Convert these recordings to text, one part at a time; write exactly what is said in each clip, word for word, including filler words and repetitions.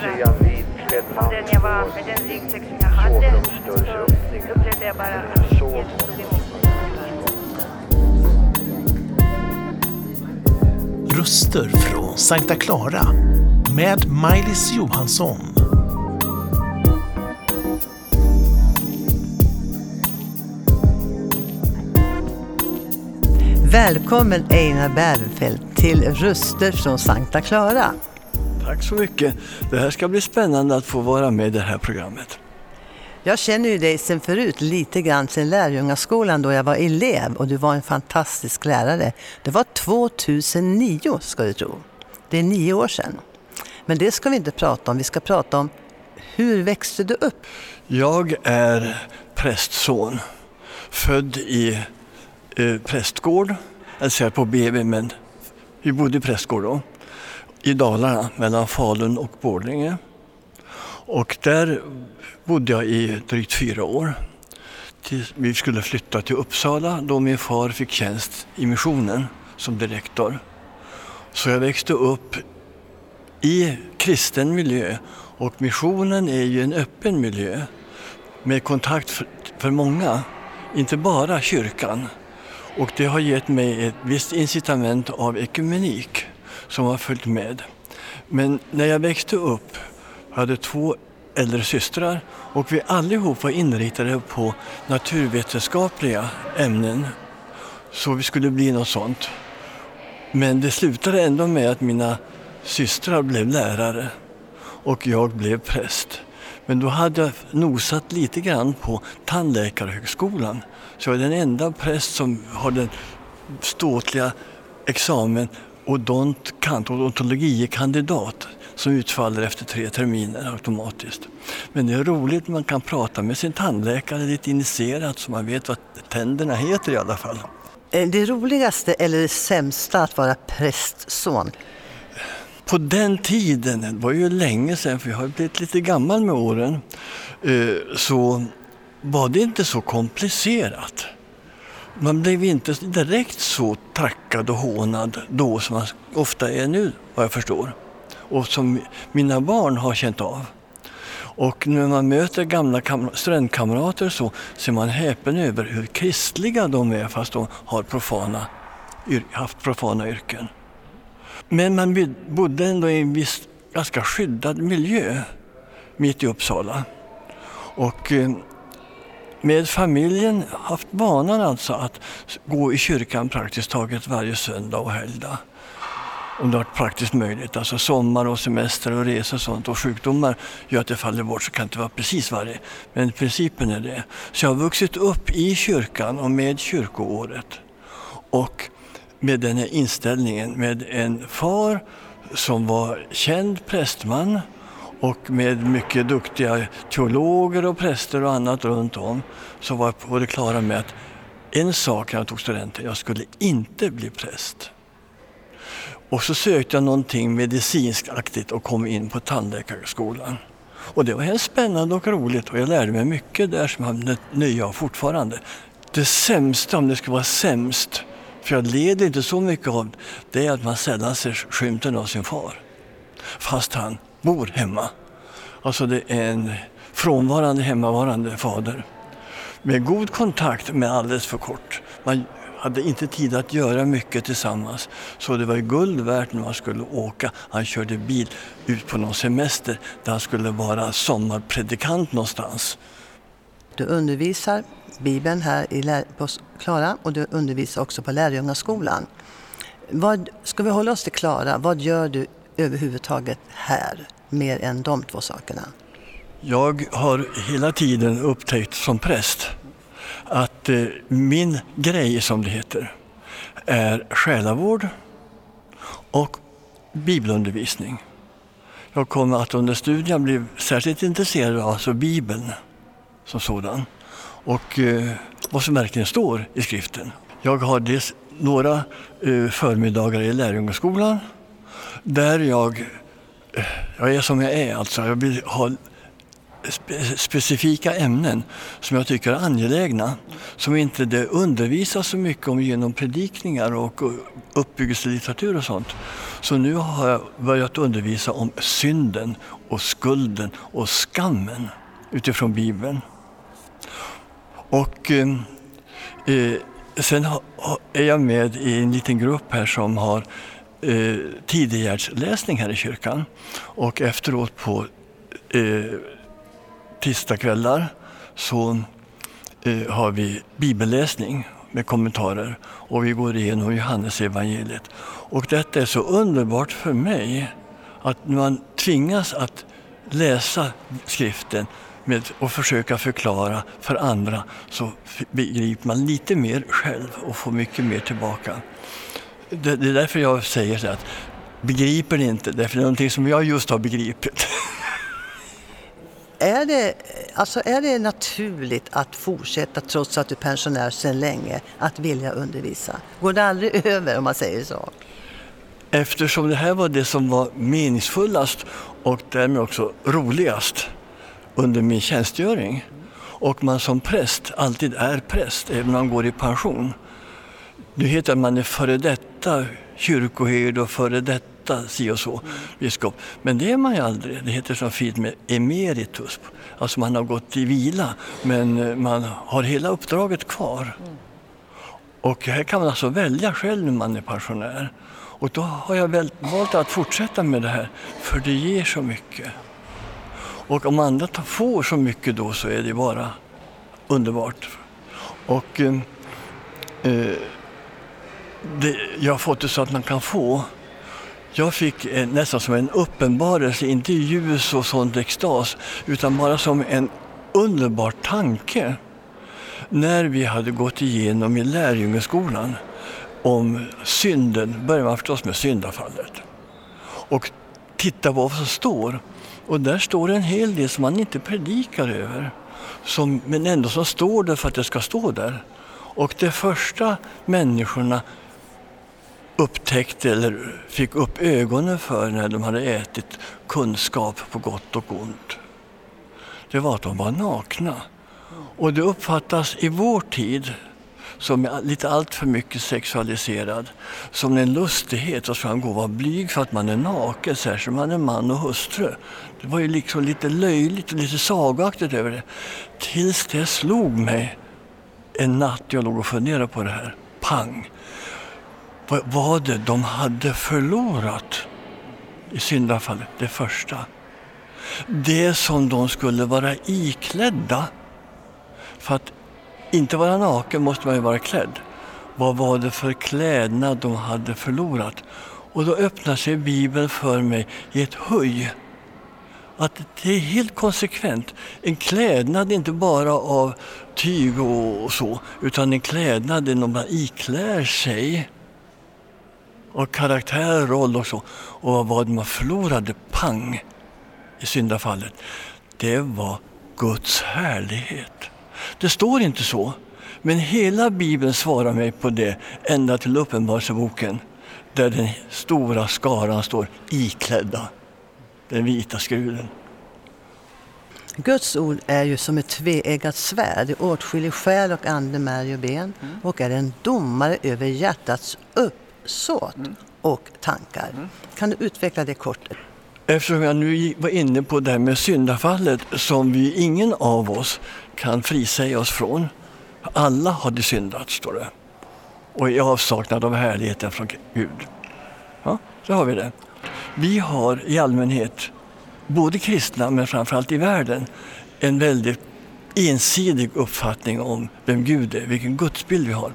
flera. Om den jag var med den ryggsäck som jag hade så upplevde jag bara att jag stod emot. Röster från Sankta Klara med Majlis Johansson. Välkommen Einar Bävferfeldt till Röster från Sankta Klara. Tack så mycket. Det här ska bli spännande att få vara med i det här programmet. Jag känner ju dig sen förut lite grann sen lärjungaskolan då jag var elev och du var en fantastisk lärare. Det var två tusen nio ska du tro. Det är nio år sedan. Men det ska vi inte prata om. Vi ska prata om hur växte du upp? Jag är prästson. Född i eh, prästgård. Alltså på B B, men vi bodde i prästgård då. I Dalarna mellan Falun och Borlänge. Och där bodde jag i drygt fyra år. Tills vi skulle flytta till Uppsala då min far fick tjänst i missionen som direktor. Så jag växte upp i kristen miljö. Och missionen är ju en öppen miljö med kontakt för, för många. Inte bara kyrkan. Och det har gett mig ett visst incitament av ekumenik som har följt med. Men när jag växte upp hade två äldre systrar och vi allihop var inriktade på naturvetenskapliga ämnen. Så vi skulle bli något sånt. Men det slutade ändå med att mina systrar blev lärare och jag blev präst. Men då hade jag nosat lite grann på tandläkarhögskolan. Så jag är den enda präst som har den ståtliga examen odontokant, odontologikandidat som utfaller efter tre terminer automatiskt. Men det är roligt, man kan prata med sin tandläkare lite initierat så man vet vad tänderna heter i alla fall. Det roligaste eller det sämsta att vara prästson? På den tiden, det var ju länge sedan för jag har blivit lite gammal med åren, så var det inte så komplicerat. Man blev inte direkt så trackad och hånad då som man ofta är nu, vad jag förstår. Och som mina barn har känt av. Och när man möter gamla kam- strömkamrater så ser man häpen över hur kristliga de är fast de har profana, yr- haft profana yrken. Men man bodde ändå i en viss ganska skyddad miljö mitt i Uppsala. Och Eh, med familjen haft vanan alltså att gå i kyrkan praktiskt taget varje söndag och helgdag. Om det har varit praktiskt möjligt. Alltså sommar och semester och resor och sånt. Och sjukdomar gör att det faller bort så kan det inte vara precis varje. Men principen är det. Så jag har vuxit upp i kyrkan och med kyrkoåret. Och med den här inställningen. Med en far som var känd prästman. Och med mycket duktiga teologer och präster och annat runt om så var jag på det klara med att en sak när jag tog studenten, jag skulle inte bli präst. Och så sökte jag någonting medicinskt och kom in på tandläkarskolan. Och det var helt spännande och roligt och jag lärde mig mycket där som jag nöjer av fortfarande. Det sämsta, om det ska vara sämst, för jag led inte så mycket av det, är att man sällan ser skymten av sin far. Fast han bor hemma. Alltså det är en frånvarande, hemmavarande fader. Med god kontakt men alldeles för kort. Man hade inte tid att göra mycket tillsammans. Så det var ju guld värt när man skulle åka. Han körde bil ut på någon semester där han skulle vara sommarpredikant någonstans. Du undervisar Bibeln här i lär- på Klara och du undervisar också på lärjungaskolan. Vad, ska vi hålla oss till Klara? Vad gör du överhuvudtaget här, mer än de två sakerna? Jag har hela tiden upptäckt som präst att eh, min grej, som det heter, är själavård och bibelundervisning. Jag kommer att under studien bli särskilt intresserad av alltså Bibeln som sådan och eh, vad som verkligen står i skriften. Jag har dels några eh, förmiddagar i lärjungaskolan där jag, jag är som jag är alltså. Jag vill ha spe- specifika ämnen som jag tycker är angelägna, som inte det undervisas så mycket om genom predikningar och uppbyggelselitteratur och sånt. Så nu har jag börjat undervisa om synden och skulden och skammen utifrån Bibeln. Och eh, sen ha, är jag med i en liten grupp här som har eh, tidighjärtsläsning här i kyrkan. Och efteråt på eh, tisdagskvällar så eh, har vi bibelläsning med kommentarer. Och vi går igenom Johannes evangeliet. Och detta är så underbart för mig att man tvingas att läsa skriften med och försöka förklara för andra, så begriper man lite mer själv och får mycket mer tillbaka. Det, det är därför jag säger så att begriper ni inte, därför det är någonting som jag just har begripit. Är det, alltså är det naturligt att fortsätta trots att du är pensionär sedan länge att vilja undervisa? Går det aldrig över om man säger så? Eftersom det här var det som var meningsfullast och därmed också roligast under min tjänstgöring, och man som präst alltid är präst även om man går i pension. Nu heter man är före detta kyrkoherde och före detta si och så biskop, men det är man ju aldrig. Det heter så fint med emeritus, alltså man har gått i vila men man har hela uppdraget kvar. Och här kan man alltså välja själv när man är pensionär, och då har jag väl valt att fortsätta med det här för det ger så mycket. Och om andra får så mycket då så är det bara underbart. Och eh, det, jag har fått det så att man kan få. Jag fick eh, nästan som en uppenbarelse, inte ljus och sånt extas, utan bara som en underbar tanke. När vi hade gått igenom i lärjungeskolan om synden, började man förstås med syndafallet. Och titta på vad som står. Och där står det en hel del som man inte predikar över. Som, men ändå så står det för att det ska stå där. Och de första människorna upptäckte eller fick upp ögonen för när de hade ätit kunskap på gott och ont. Det var att de var nakna. Och det uppfattas i vår tid som är lite allt för mycket sexualiserad, som en lustighet att framgå vara blyg för att man är naken, särskilt man är man och hustru. Det var ju liksom lite löjligt och lite sagaktigt över det. Tills det slog mig en natt, jag låg och funderade på det här, pang! Vad var det de hade förlorat i syndafallet, det första? Det som de skulle vara iklädda, för att inte vara naken måste man ju vara klädd. Vad var det för klädnad de hade förlorat? Och då öppnar sig Bibeln för mig i ett höj. Att det är helt konsekvent. En klädnad inte bara av tyg och så, utan en klädnad är när man iklär sig. Och karaktär, roll och så. Och vad var det man förlorade, pang, i syndafallet? Det var Guds härlighet. Det står inte så, men hela Bibeln svarar mig på det ända till Uppenbarelseboken, där den stora skaran står iklädda, den vita skruden. Guds ord är ju som ett tveeggat svärd, det åtskiljer själ och ande, märg och ben, och är en domare över hjärtats uppsåt och tankar. Kan du utveckla det kort? Eftersom jag nu var inne på det här med syndafallet som vi ingen av oss kan frisäga oss från. Alla hade syndat, står det. Och i avsaknad av härligheten från Gud. Ja, så har vi det. Vi har i allmänhet, både kristna men framförallt i världen, en väldigt ensidig uppfattning om vem Gud är, vilken gudsbild vi har.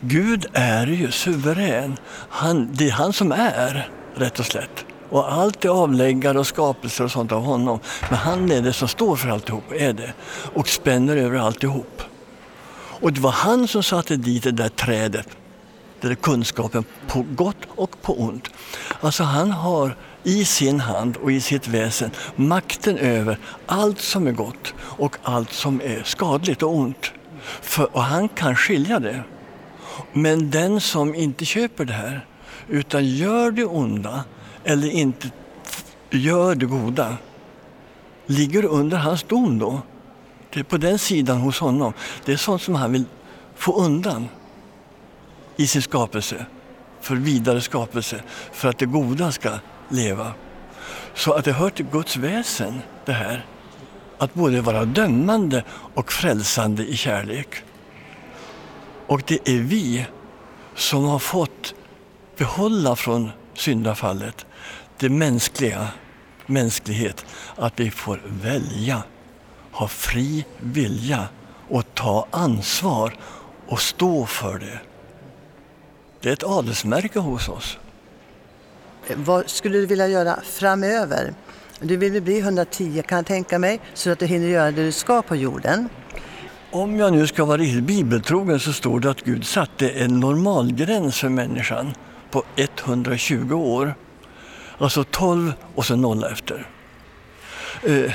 Gud är ju suverän. Han, det är han som är, rätt och slätt. Och allt är avläggare och skapelser och sånt av honom. Men han är det som står för alltihop, är det. Och spänner över alltihop. Och det var han som satte dit det där trädet. Det där kunskapen på gott och på ont. Alltså han har i sin hand och i sitt väsen makten över allt som är gott. Och allt som är skadligt och ont. För, och han kan skilja det. Men den som inte köper det här, utan gör det onda eller inte gör det goda, ligger under hans dom då. Det är på den sidan hos honom. Det är sånt som han vill få undan i sin skapelse. För vidare skapelse. För att det goda ska leva. Så att det hör till Guds väsen det här. Att både vara dömande och frälsande i kärlek. Och det är vi som har fått behålla från syndafallet det mänskliga, mänsklighet. Att vi får välja, ha fri vilja och ta ansvar och stå för det. Det är ett adelsmärke hos oss. Vad skulle du vilja göra framöver? Du vill bli etthundratio kan jag tänka mig, så att du hinner göra det du ska på jorden. Om jag nu ska vara riktigt bibeltrogen så står det att Gud satte en normalgräns för människan på etthundratjugo år. Alltså tolv och så noll efter. Eh,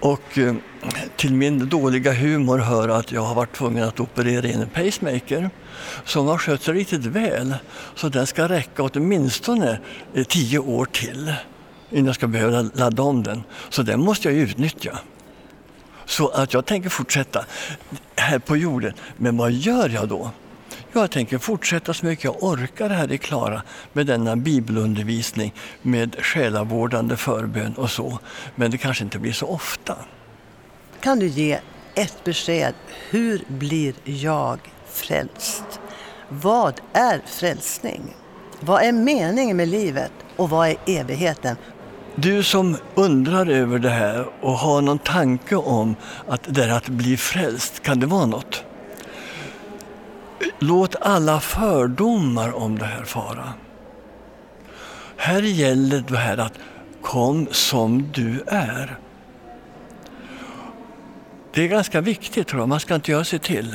och eh, till min dåliga humor hör att jag har varit tvungen att operera in en pacemaker som har skött sig riktigt väl. Så den ska räcka åtminstone eh, tio år till innan jag ska behöva ladda om den. Så den måste jag utnyttja. Så att jag tänker fortsätta här på jorden. Men vad gör jag då? Jag tänker fortsätta så mycket jag orkar här i Klara med denna bibelundervisning, med själavårdande förbön och så. Men det kanske inte blir så ofta. Kan du ge ett besked? Hur blir jag frälst? Vad är frälsning? Vad är meningen med livet? Och vad är evigheten? Du som undrar över det här och har någon tanke om att det är att bli frälst, kan det vara något? Låt alla fördomar om det här fara. Här gäller det här att kom som du är. Det är ganska viktigt, tror jag. Man ska inte göra sig till.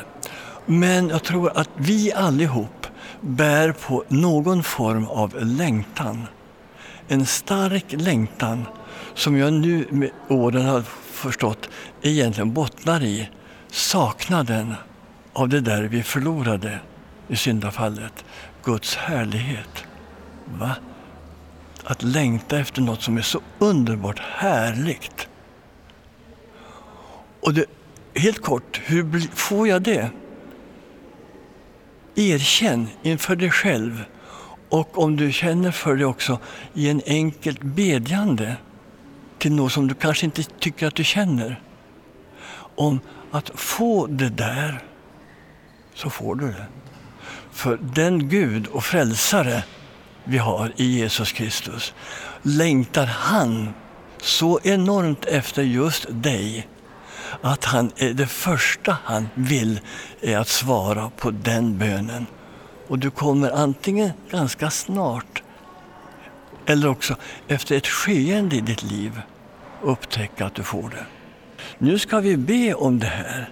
Men jag tror att vi allihop bär på någon form av längtan. En stark längtan som jag nu med åren har förstått egentligen bottnar i saknaden av det där vi förlorade i syndafallet. Guds härlighet. Va? Att längta efter något som är så underbart härligt. Och det, helt kort, hur får jag det? Erkänn inför dig själv. Och om du känner för det också i en enkelt bedjande till något som du kanske inte tycker att du känner. Om att få det där, så får du det. För den Gud och frälsare vi har i Jesus Kristus, längtar han så enormt efter just dig att han är det första han vill är att svara på den bönen. Och du kommer antingen ganska snart eller också efter ett skeende i ditt liv upptäcka att du får det. Nu ska vi be om det här.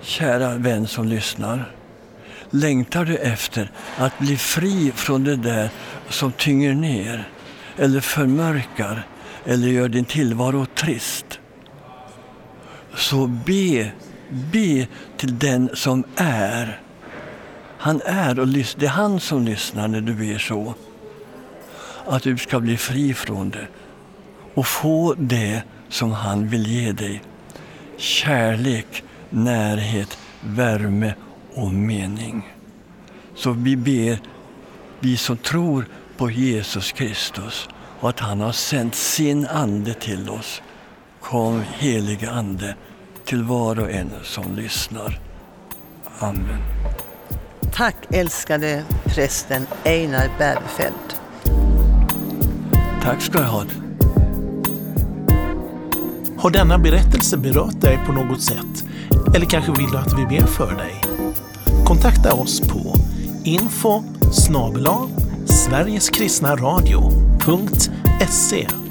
Kära vän som lyssnar, längtar du efter att bli fri från det där som tynger ner eller förmörkar eller gör din tillvaro trist? Så be, be till den som är. Han är och det är han som lyssnar när du ber så. Att du ska bli fri från det. Och få det som han vill ge dig. Kärlek, närhet, värme och mening. Så vi ber, vi som tror på Jesus Kristus. Och att han har sänt sin ande till oss. Kom helige ande till var och en som lyssnar. Amen. Tack älskade prästen Einar Bävferfeldt. Tack ska du ha. Har denna berättelse berört dig på något sätt? Eller kanske vill du att vi ber för dig? Kontakta oss på info snabel-a sverigeskristnaradio punkt se